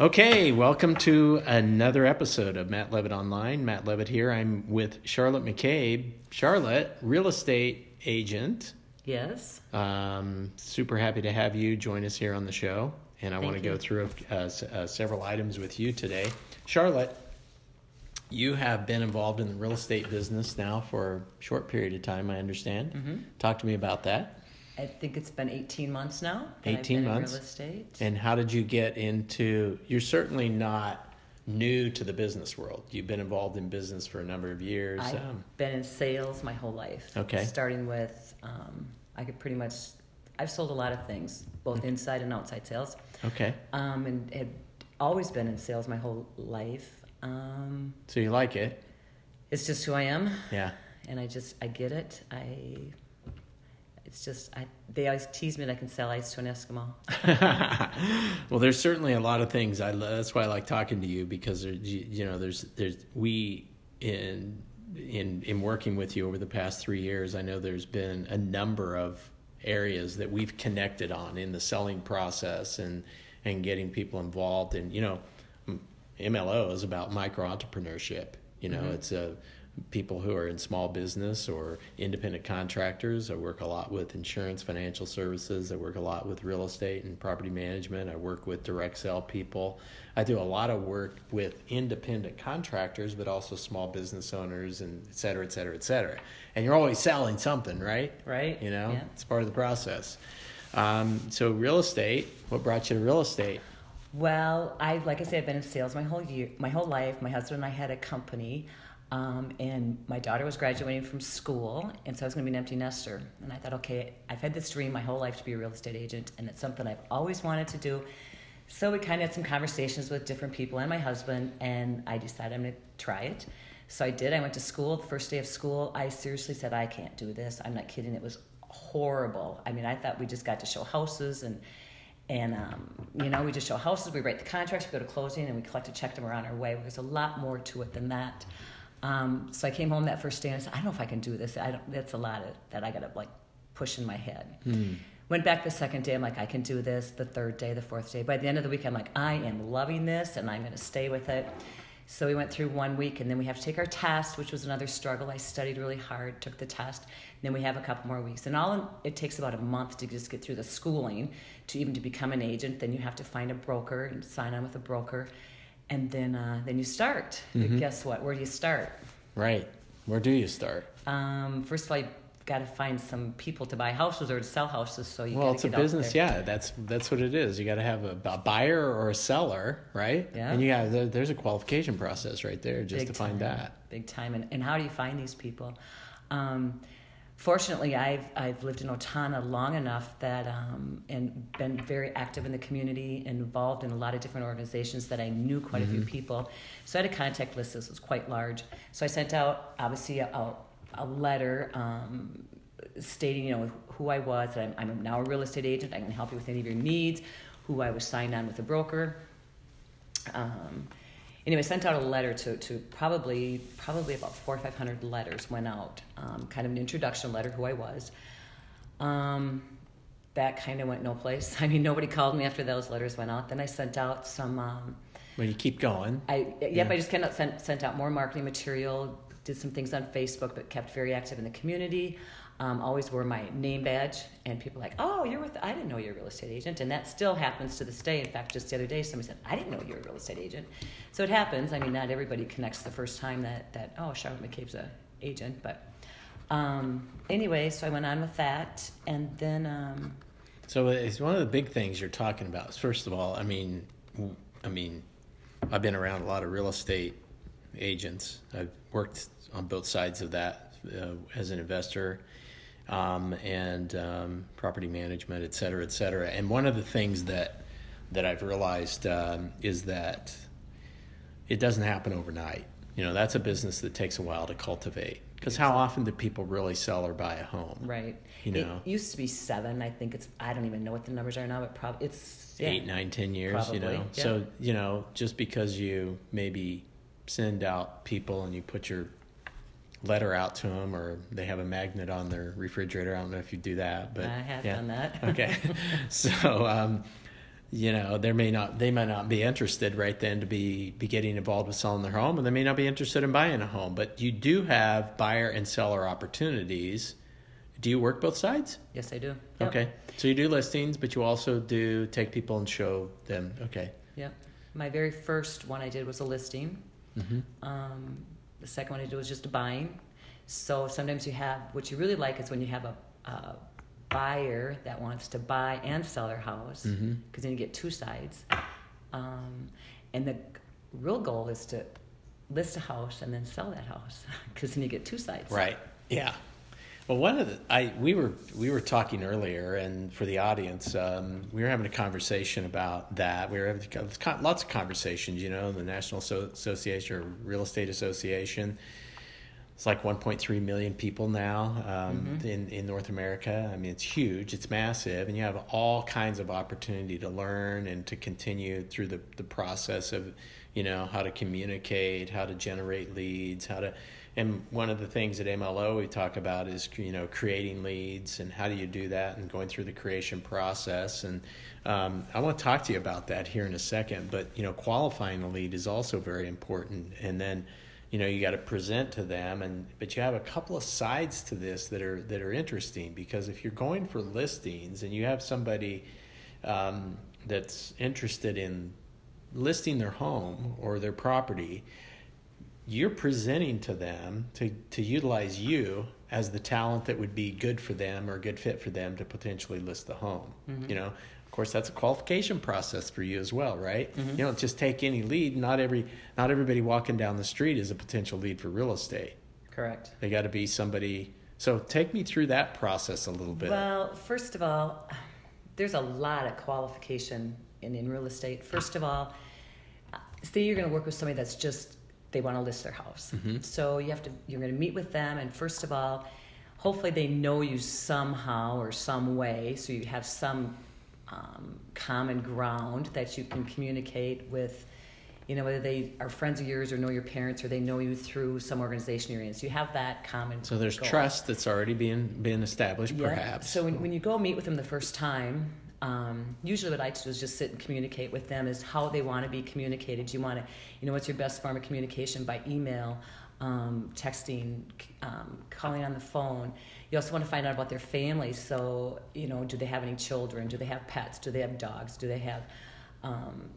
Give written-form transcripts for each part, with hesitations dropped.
Okay, welcome to another episode of Matt Levitt Online. Matt Levitt here. I'm with Charlotte McCabe. Charlotte, real estate agent. Yes. Super happy to have you join us here on the show. And I want to go through several items with you today. Charlotte, you have been involved in the real estate business now for a short period of time, I understand. Mm-hmm. Talk to me about that. I think it's been 18 months now that I've been in real estate. And how did you get into, you're certainly not new to the business world. You've been involved in business for a number of years. I've been in sales my whole life. Okay. Starting with, I've sold a lot of things, both inside and outside sales. Okay. And had always been in sales my whole life. So you like it? It's just who I am. Yeah. And I get it. They always tease me that I can sell ice to an Eskimo. Well, there's certainly a lot of things. That's why I like talking to you, because in working with you over the past 3 years, I know there's been a number of areas that we've connected on in the selling process and getting people involved. And MLO is about micro entrepreneurship. Mm-hmm. It's people who are in small business or independent contractors. I work a lot with insurance, financial services. I work a lot with real estate and property management. I work with direct sell people. I do a lot of work with independent contractors, but also small business owners and et cetera, et cetera, et cetera. And you're always selling something, right? Right. Yeah. It's part of the process. So real estate, what brought you to real estate? Well, I've been in sales my whole life. My husband and I had a company. And my daughter was graduating from school, and so I was going to be an empty nester. And I thought, okay, I've had this dream my whole life to be a real estate agent, and it's something I've always wanted to do. So we kind of had some conversations with different people and my husband, and I decided I'm going to try it. So I did. I went to school. The first day of school, I seriously said, I can't do this. I'm not kidding. It was horrible. I mean, I thought we just got to show houses and we just show houses. We write the contracts, we go to closing, and we collect a check and we're on our way. There's a lot more to it than that. So I came home that first day and I said, I don't know if I can do this. That's a lot that I got to push in my head. Mm. Went back the second day. I'm like, I can do this. The third day, the fourth day. By the end of the week, I'm like, I am loving this and I'm going to stay with it. So we went through 1 week and then we have to take our test, which was another struggle. I studied really hard, took the test. And then we have a couple more weeks. And it takes about a month to just get through the schooling to become an agent. Then you have to find a broker and sign on with a broker. And then you start. Mm-hmm. But guess what? Where do you start? Right. Where do you start? First of all, you've got to find some people to buy houses or to sell houses. So it's a business. Yeah, that's what it is. You got to have a buyer or a seller, right? Yeah. And there's a qualification process right there just to find that. Big time. And how do you find these people? Fortunately, I've lived in Otana long enough that and been very active in the community and involved in a lot of different organizations that I knew quite mm-hmm. a few people. So I had a contact list that was quite large. So I sent out, obviously, a letter stating who I was, that I'm now a real estate agent, I can help you with any of your needs, who I was signed on with a broker. Anyway, I sent out a letter to probably about 400 or 500 letters went out, kind of an introduction letter, who I was. That kind of went no place. I mean, nobody called me after those letters went out. Then I sent out some... well, you keep going. I just kind of sent out more marketing material, did some things on Facebook, but kept very active in the community. Always wore my name badge, and people were like, oh, I didn't know you're a real estate agent, and that still happens to this day. In fact, just the other day, somebody said, I didn't know you're a real estate agent. So it happens. I mean, not everybody connects the first time that oh, Charlotte McCabe's an agent, but anyway, so I went on with that, and then... So it's one of the big things you're talking about. First of all, I mean, I've been around a lot of real estate agents. I've worked on both sides of that as an investor. And property management, et cetera, et cetera. And one of the things that I've realized is that it doesn't happen overnight. That's a business that takes a while to cultivate. Because how often do people really sell or buy a home? Right. It used to be 7. I think I don't even know what the numbers are now, but probably it's 8, 9, 10 years. Probably, yeah. So just because you maybe send out people and you put your letter out to them, or they have a magnet on their refrigerator. I don't know if you do that, but I have done that. Okay, so you know, they might not be interested right then to be getting involved with selling their home, and they may not be interested in buying a home. But you do have buyer and seller opportunities. Do you work both sides? Yes, I do. Yep. Okay. So you do listings, but you also do take people and show them. Okay. Yeah. My very first one I did was a listing. Mm-hmm. The second one I did was just a buying. So sometimes you have, what you really like is when you have a buyer that wants to buy and sell their house, because mm-hmm. then you get two sides. And the real goal is to list a house and then sell that house, because then you get two sides. Right. Yeah. Well, we were talking earlier, and for the audience, we were having a conversation about that. We were having lots of conversations, you know, the National Association or Real Estate Association. It's like 1.3 million people now mm-hmm. in North America. I mean, it's huge, it's massive, and you have all kinds of opportunity to learn and to continue through the process of, you know, how to communicate, how to generate leads, how to. And one of the things at MLO we talk about is, you know, creating leads and how do you do that and going through the creation process. And I want to talk to you about that here in a second. But, you know, qualifying a lead is also very important. And then, you know, you got to present to them. But you have a couple of sides to this that are interesting, because if you're going for listings and you have somebody that's interested in listing their home or their property, you're presenting to them to utilize you as the talent that would be good for them or a good fit for them to potentially list the home. Mm-hmm. You know, of course, that's a qualification process for you as well, right? Mm-hmm. You don't just take any lead. Not everybody walking down the street is a potential lead for real estate. Correct. They got to be somebody. So take me through that process a little bit. Well, first of all, there's a lot of qualification in real estate. First of all, say you're going to work with somebody that's just they want to list their house. Mm-hmm. So you're going to meet with them, and first of all, hopefully they know you somehow or some way, so you have some common ground that you can communicate with, you know, whether they are friends of yours or know your parents or they know you through some organization you're in. So you have that common So there's goal. Trust that's already being established, yeah. Perhaps. So when you go meet with them the first time, usually what I do is just sit and communicate with them is how they want to be communicated. Do you want to, you know, what's your best form of communication? By email, texting, calling on the phone. You also want to find out about their family. So, you know, do they have any children? Do they have pets? Do they have dogs? Do they have,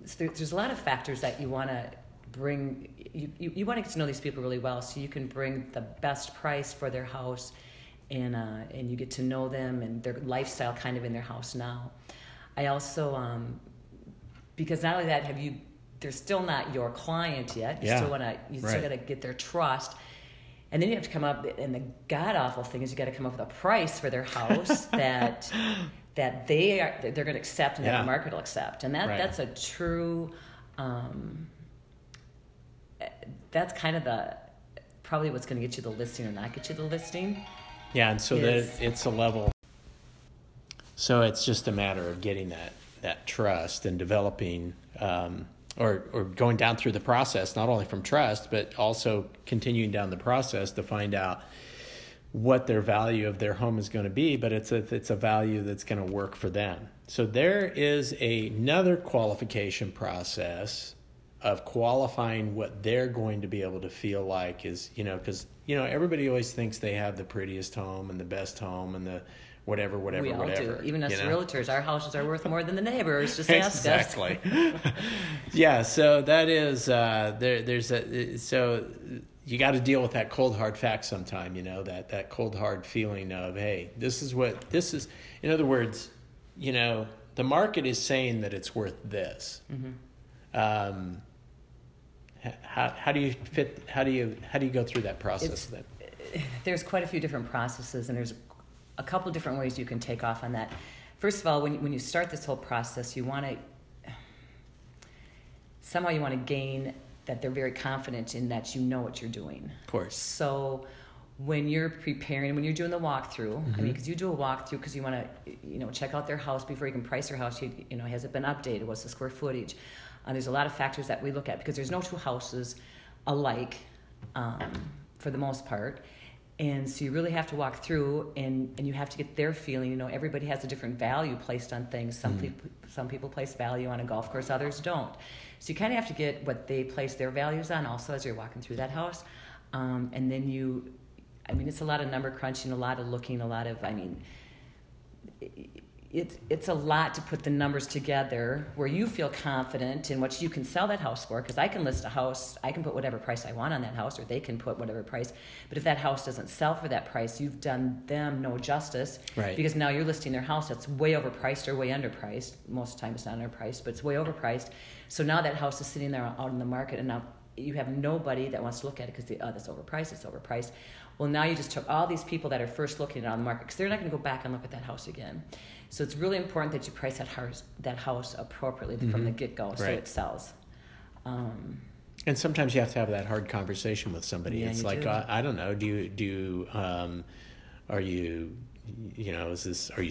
so there's a lot of factors that you want to bring, you want to get to know these people really well so you can bring the best price for their house. And you get to know them and their lifestyle kind of in their house now. I also, because not only that, they're still not your client yet. You still want to, still got to get their trust. And then you have to come up, and the god-awful thing is you got to come up with a price for their house that they're going to accept and that the market will accept. And that's a true, that's kind of probably what's going to get you the listing or not get you the listing. Yeah, and so yes. That it's a level. So it's just a matter of getting that trust and developing or going down through the process, not only from trust, but also continuing down the process to find out what their value of their home is going to be, but it's a value that's going to work for them. So there is another qualification process of qualifying what they're going to be able to feel like is, you know, because, you know, everybody always thinks they have the prettiest home and the best home and the whatever. We all do. Even us realtors, our houses are worth more than the neighbors. Just ask us. Exactly. Yeah. So that is so you got to deal with that cold hard fact sometime. You know, that cold hard feeling of, hey, this is. In other words, you know, the market is saying that it's worth this. Mm-hmm. How do you go through that process then? There's quite a few different processes, and there's a couple different ways you can take off on that. First of all, when you start this whole process, you want to somehow gain that they're very confident in that you know what you're doing. Of course. So when you're preparing, when you're doing the walkthrough, mm-hmm. I mean, because you do a walkthrough because you want to, you know, check out their house before you can price their house. You know, has it been updated? What's the square footage? There's a lot of factors that we look at because there's no two houses alike for the most part. And so you really have to walk through, and you have to get their feeling. You know, everybody has a different value placed on things. Some people place value on a golf course, others don't. So you kind of have to get what they place their values on also as you're walking through that house. And then you, I mean, it's a lot of number crunching, a lot of looking, a lot of, I mean, it's a lot to put the numbers together where you feel confident in what you can sell that house for, because I can list a house, I can put whatever price I want on that house, or they can put whatever price, but if that house doesn't sell for that price, you've done them no justice, right? Because now you're listing their house that's way overpriced or way underpriced. Most of the time it's not underpriced, but it's way overpriced. So now that house is sitting there out in the market, and now you have nobody that wants to look at it because they, oh, that's overpriced, it's overpriced. Well, now you just took all these people that are first looking at it on the market, because they're not going to go back and look at that house again. So it's really important that you price that house appropriately from the get-go, right, so it sells. And sometimes you have to have that hard conversation with somebody. Yeah, it's like, do. I don't know, are you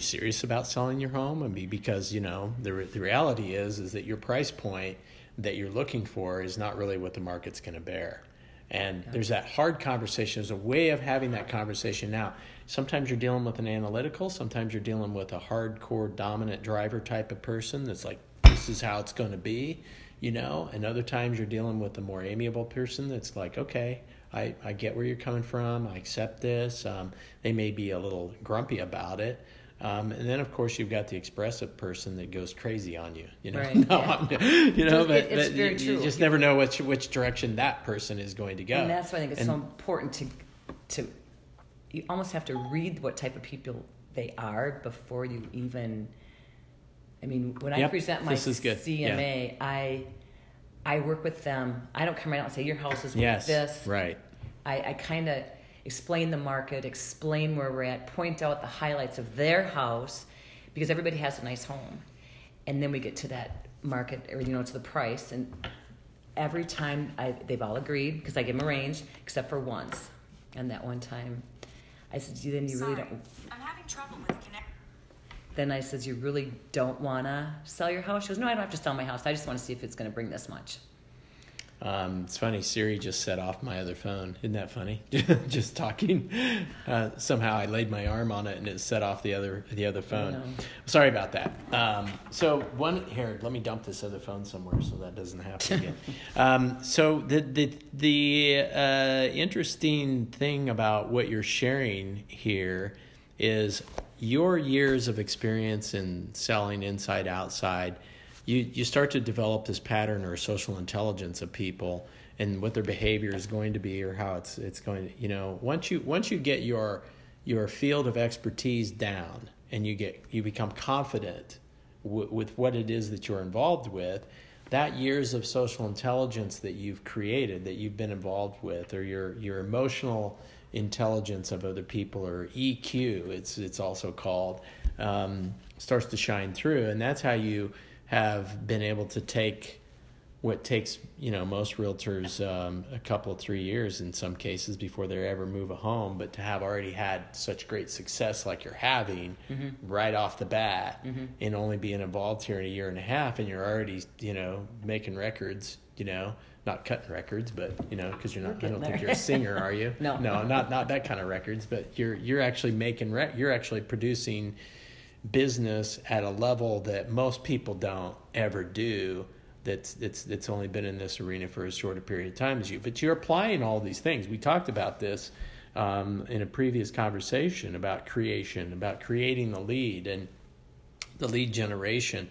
serious about selling your home? I mean, because, you know, the reality is that your price point that you're looking for is not really what the market's going to bear. And there's that hard conversation. There's a way of having that conversation now. Sometimes you're dealing with an analytical. Sometimes you're dealing with a hardcore dominant driver type of person that's like, this is how it's going to be, you know. And other times you're dealing with a more amiable person that's like, okay, I get where you're coming from. I accept this. They may be a little grumpy about it. And then, of course, you've got the expressive person that goes crazy on you. You know, right. No, yeah. You know, but you just never know which direction that person is going to go. And that's why I think it's so important to you almost have to read what type of people they are before you even. I mean, when I present my CMA, yeah, I work with them. I don't come right out and say your house is like this. Right. I kind of explain the market, explain where we're at, point out the highlights of their house, because everybody has a nice home. And then we get to that market, or, you know, to the price. And every time they've all agreed, because I give them a range, except for once. And that one time, I said, I'm having trouble with connect. Then I says, you really don't want to sell your house? She goes, no, I don't have to sell my house. I just want to see if it's going to bring this much. It's funny, Siri just set off my other phone. Isn't that funny? Just talking. Somehow I laid my arm on it and it set off the other phone. No. Sorry about that. Let me dump this other phone somewhere so that doesn't happen again. So the interesting thing about what you're sharing here is your years of experience in selling inside, outside. You start to develop this pattern or social intelligence of people and what their behavior is going to be, or how it's going to, you know, once you get your field of expertise down and you become confident with what it is that you're involved with, that years of social intelligence that you've created, that you've been involved with, or your emotional intelligence of other people, or EQ, it's also called, starts to shine through, and that's how you have been able to take what takes, you know, most realtors a couple, 3 years in some cases before they ever move a home, but to have already had such great success like you're having right off the bat, and only being involved here in a year and a half, and you're already, you know, making records, you know, not cutting records, but, you know, because you're not, I don't think you're a singer, are you? No, not that kind of records, but you're actually you're actually producing business at a level that most people don't ever do, that's only been in this arena for as short a period of time as you. But you're applying all these things. We talked about this in a previous conversation about creation, about creating the lead and the lead generation.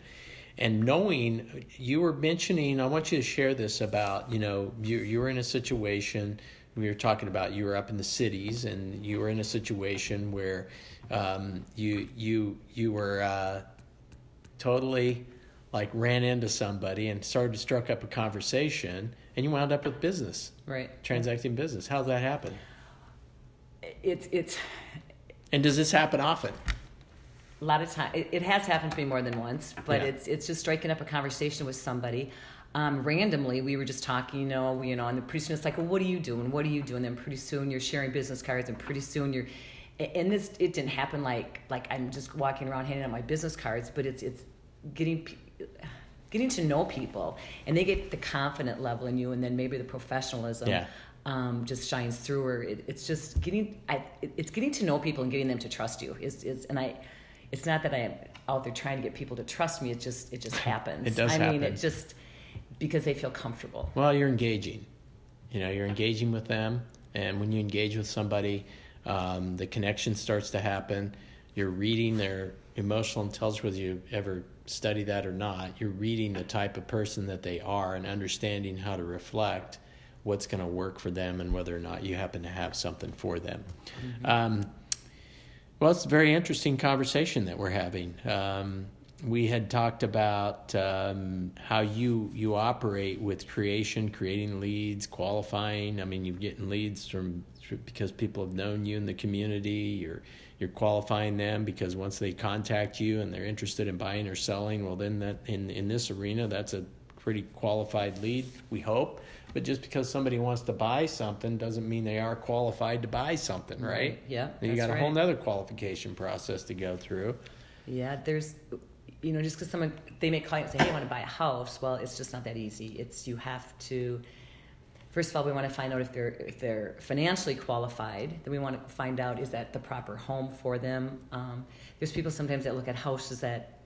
And knowing, you were mentioning, I want you to share this about, you know, you were in a situation, we were talking about you were up in the cities and you were in a situation where you were totally like ran into somebody and started to struck up a conversation, and you wound up with business, right? Transacting business. How'd that happen? It's. And does this happen often? A lot of times, it has happened to me more than once, but it's just striking up a conversation with somebody. Randomly, we were just talking, you know, and pretty soon it's like, well, what are you doing? What are you doing? And pretty soon you're sharing business cards, and pretty soon you're. And this, it didn't happen like I'm just walking around handing out my business cards, but it's getting to know people, and they get the confident level in you, and then maybe the professionalism just shines through her. It's just getting to know people and getting them to trust you. It's not that I'm out there trying to get people to trust me. It just happens. It does happen. I mean, it just because they feel comfortable. Well, you're engaging. You're engaging with them, and when you engage with somebody, the connection starts to happen. You're reading their emotional intelligence, whether you ever study that or not. You're reading the type of person that they are and understanding how to reflect what's going to work for them and whether or not you happen to have something for them. Mm-hmm. Well, it's a very interesting conversation that we're having. We had talked about how you operate with creation, creating leads, qualifying. I mean, you're getting leads because people have known you in the community. You're qualifying them because once they contact you and they're interested in buying or selling, well, then that in this arena, that's a pretty qualified lead, we hope. But just because somebody wants to buy something doesn't mean they are qualified to buy something, right? Yeah, that's right. You got a whole other qualification process to go through. Yeah, there's... just because they make clients say, hey, I want to buy a house. Well, it's just not that easy. You have to, first of all, we want to find out if they're financially qualified. Then we want to find out, is that the proper home for them? There's people sometimes that look at houses that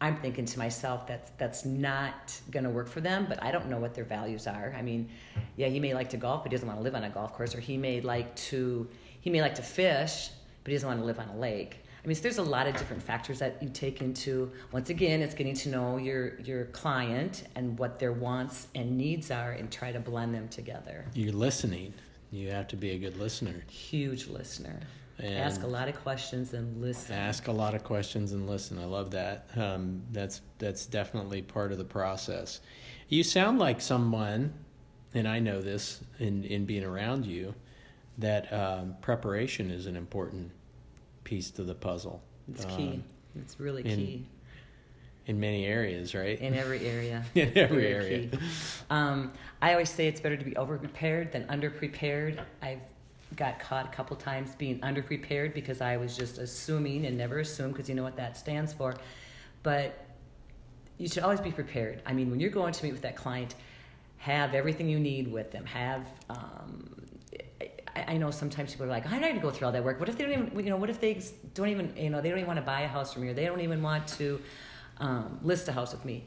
I'm thinking to myself, that's not going to work for them, but I don't know what their values are. I mean, yeah, he may like to golf, but he doesn't want to live on a golf course, or he may like to fish, but he doesn't want to live on a lake. I mean, so there's a lot of different factors that you take into. Once again, it's getting to know your client and what their wants and needs are, and try to blend them together. You're listening. You have to be a good listener. Huge listener. And ask a lot of questions and listen. I love that. That's definitely part of the process. You sound like someone, and I know this in being around you, that preparation is an important piece to the puzzle. It's key. It's really key. In many areas, right? In every area. Key. I always say it's better to be over-prepared than under-prepared. I've got caught a couple times being under-prepared because I was just assuming, and never assume because you know what that stands for. But you should always be prepared. I mean, when you're going to meet with that client, have everything you need with them. Have... I know sometimes people are like, I'm not going to go through all that work. What if they don't even, they don't even want to buy a house from me, or they don't even want to list a house with me.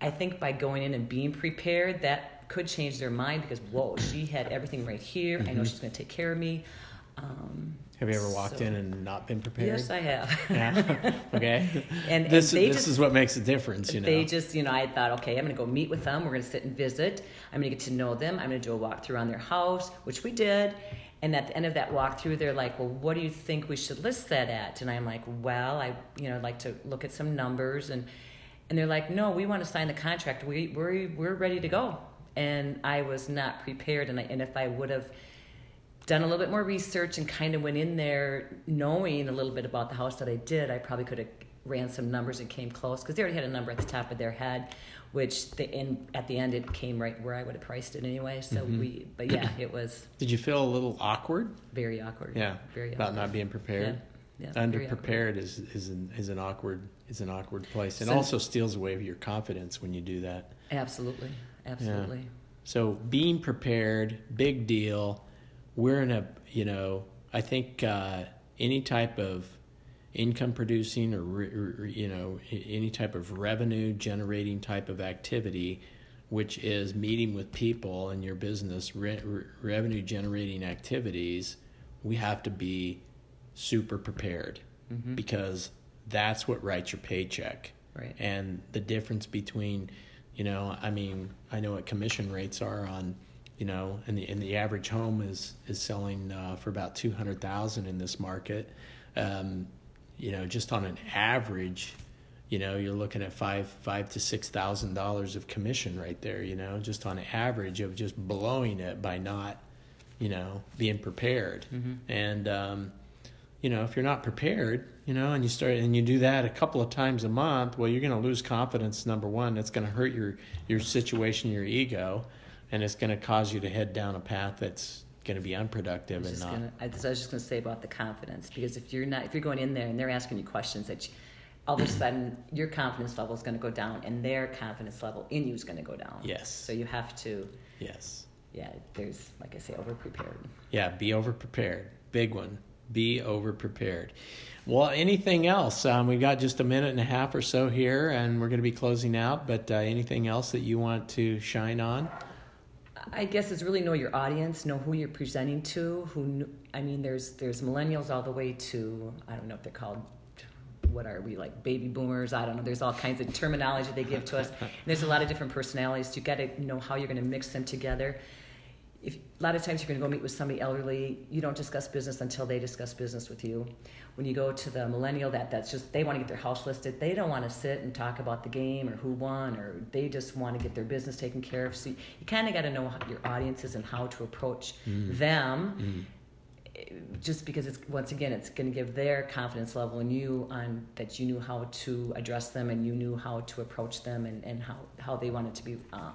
I think by going in and being prepared, that could change their mind because, whoa, she had everything right here. Mm-hmm. I know she's going to take care of me. Have you ever walked in and not been prepared? Yes, I have. Yeah. Okay. And this is what makes a difference, They just, I thought, okay, I'm going to go meet with them. We're going to sit and visit. I'm going to get to know them. I'm going to do a walkthrough on their house, which we did. And at the end of that walkthrough, they're like, well, what do you think we should list that at? And I'm like, well, I'd like to look at some numbers. And they're like, no, we want to sign the contract. We're ready to go. And I was not prepared. And if I would have done a little bit more research and kind of went in there knowing a little bit about the house that I did, I probably could have ran some numbers and came close, because they already had a number at the top of their head, which at the end it came right where I would have priced it anyway. So mm-hmm. It was. Did you feel a little awkward? Very awkward. Yeah, very awkward. About not being prepared. Yeah. Underprepared is an awkward place, and also steals away your confidence when you do that. Absolutely. Yeah. So being prepared, big deal. We're in a, I think any type of income producing or any type of revenue generating type of activity, which is meeting with people in your business, revenue generating activities, we have to be super prepared, mm-hmm. because that's what writes your paycheck. Right. And the difference between, I know what commission rates are on, and the average home is selling for about $200,000 in this market. Just on an average, you're looking at $5,000 to $6,000 of commission right there. Just on average of just blowing it by not, being prepared. Mm-hmm. And if you're not prepared, and you start and you do that a couple of times a month, well, you're going to lose confidence. Number one, that's going to hurt your situation, your ego. And it's going to cause you to head down a path that's going to be unproductive and not. I was just going to say about the confidence, because if you're going in there and they're asking you questions, that all of a sudden your confidence level is going to go down, and their confidence level in you is going to go down. Yes. So you have to. Yes. yeah, there's, like I say, over-prepared. Yeah, be over-prepared. Big one. Be over-prepared. Well, anything else? We've got just a minute and a half or so here, and we're going to be closing out, but anything else that you want to shine on? I guess it's really know your audience, know who you're presenting to. There's millennials all the way to, I don't know if they're called, what are we, like baby boomers? I don't know. There's all kinds of terminology they give to us. And there's a lot of different personalities. You got to know how you're going to mix them together. A lot of times you're going to go meet with somebody elderly. You don't discuss business until they discuss business with you. When you go to the millennial, that's just, they want to get their house listed. They don't want to sit and talk about the game or who won, or they just want to get their business taken care of. So you kind of got to know your audiences and how to approach them. Just because it's going to give their confidence level in you on that you knew how to address them and you knew how to approach them and how they wanted to be, I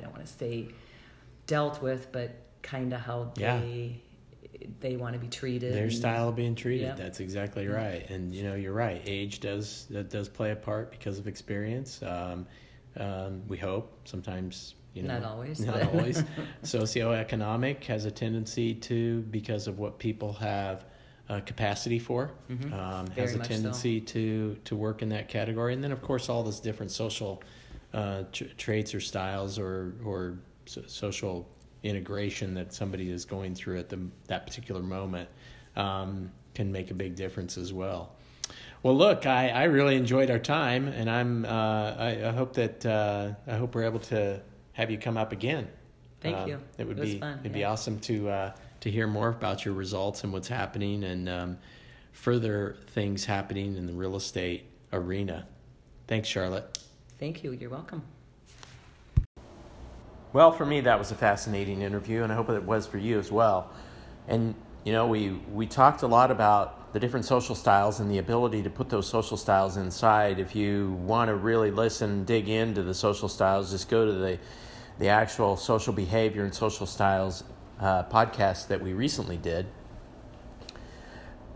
don't want to say dealt with, but kind of how they want to be treated. Their style of being treated. Yep. That's exactly right. And, you're right. Age does play a part because of experience. We hope. Sometimes... Not always. Socioeconomic has a tendency to, because of what people have capacity for, has a tendency to work in that category. And then, of course, all those different social traits or styles or social integration that somebody is going through at that particular moment can make a big difference as well. Well, look, I really enjoyed our time, and I hope we're able to have you come up again. Thank you. It'd be awesome to hear more about your results and what's happening and further things happening in the real estate arena. Thanks, Charlotte. Thank you. You're welcome. Well, for me, that was a fascinating interview, and I hope it was for you as well. And we talked a lot about the different social styles and the ability to put those social styles inside. If you want to really listen, dig into the social styles, just go to the actual social behavior and social styles podcast that we recently did.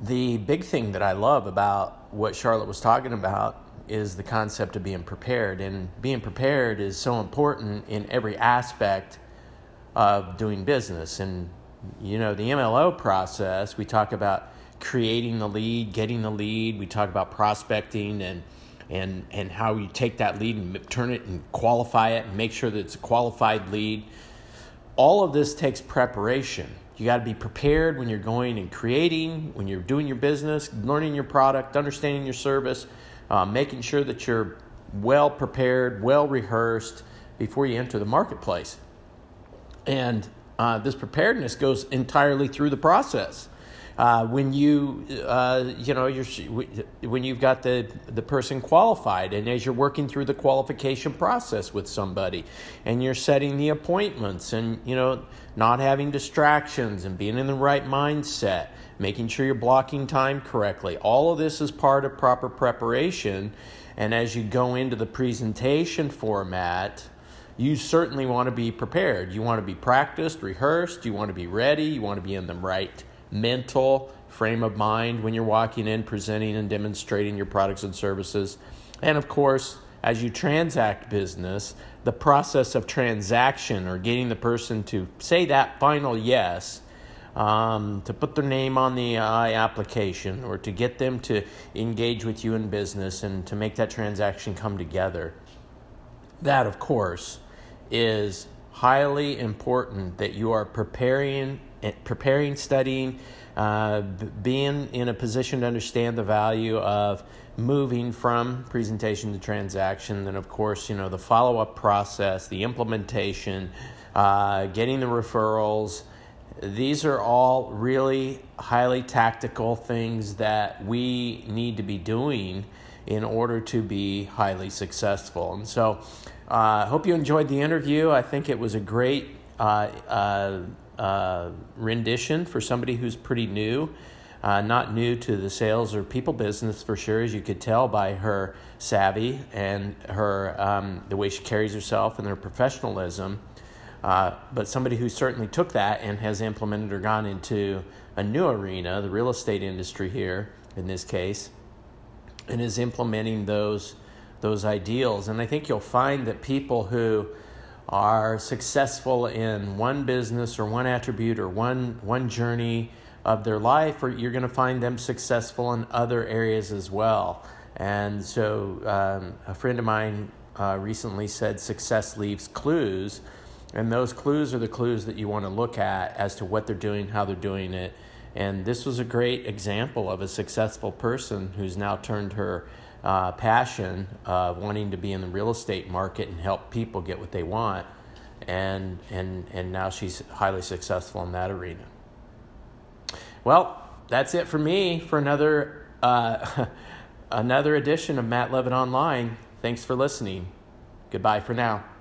The big thing that I love about what Charlotte was talking about is the concept of being prepared. And being prepared is so important in every aspect of doing business. And the MLO process, we talk about creating the lead, getting the lead. We talk about prospecting and how you take that lead and turn it and qualify it and make sure that it's a qualified lead. All of this takes preparation. You got to be prepared when you're going and creating, when you're doing your business, learning your product, understanding your service, making sure that you're well prepared, well rehearsed before you enter the marketplace. And this preparedness goes entirely through the process. When you've got the person qualified, and as you're working through the qualification process with somebody, and you're setting the appointments, and not having distractions, and being in the right mindset, making sure you're blocking time correctly. All of this is part of proper preparation, and as you go into the presentation format, you certainly want to be prepared. You want to be practiced, rehearsed. You want to be ready. You want to be in the right mental frame of mind when you're walking in, presenting and demonstrating your products and services. And of course, as you transact business, the process of transaction or getting the person to say that final yes, to put their name on the application or to get them to engage with you in business and to make that transaction come together. That, of course, is highly important that you are preparing, studying, being in a position to understand the value of moving from presentation to transaction. Then, of course, the follow-up process, the implementation, getting the referrals. These are all really highly tactical things that we need to be doing in order to be highly successful. And so I hope you enjoyed the interview. I think it was a great rendition for somebody who's pretty new, not new to the sales or people business for sure, as you could tell by her savvy and her the way she carries herself and her professionalism, but somebody who certainly took that and has implemented or gone into a new arena, the real estate industry here in this case, and is implementing those ideals. And I think you'll find that people who are successful in one business or one attribute or one journey of their life, or you're going to find them successful in other areas as well. And so a friend of mine recently said success leaves clues, and those clues are the clues that you want to look at as to what they're doing, how they're doing it. And this was a great example of a successful person who's now turned her passion of wanting to be in the real estate market and help people get what they want, and now she's highly successful in that arena. Well, that's it for me for another another edition of Matt Levitt Online. Thanks for listening. Goodbye for now.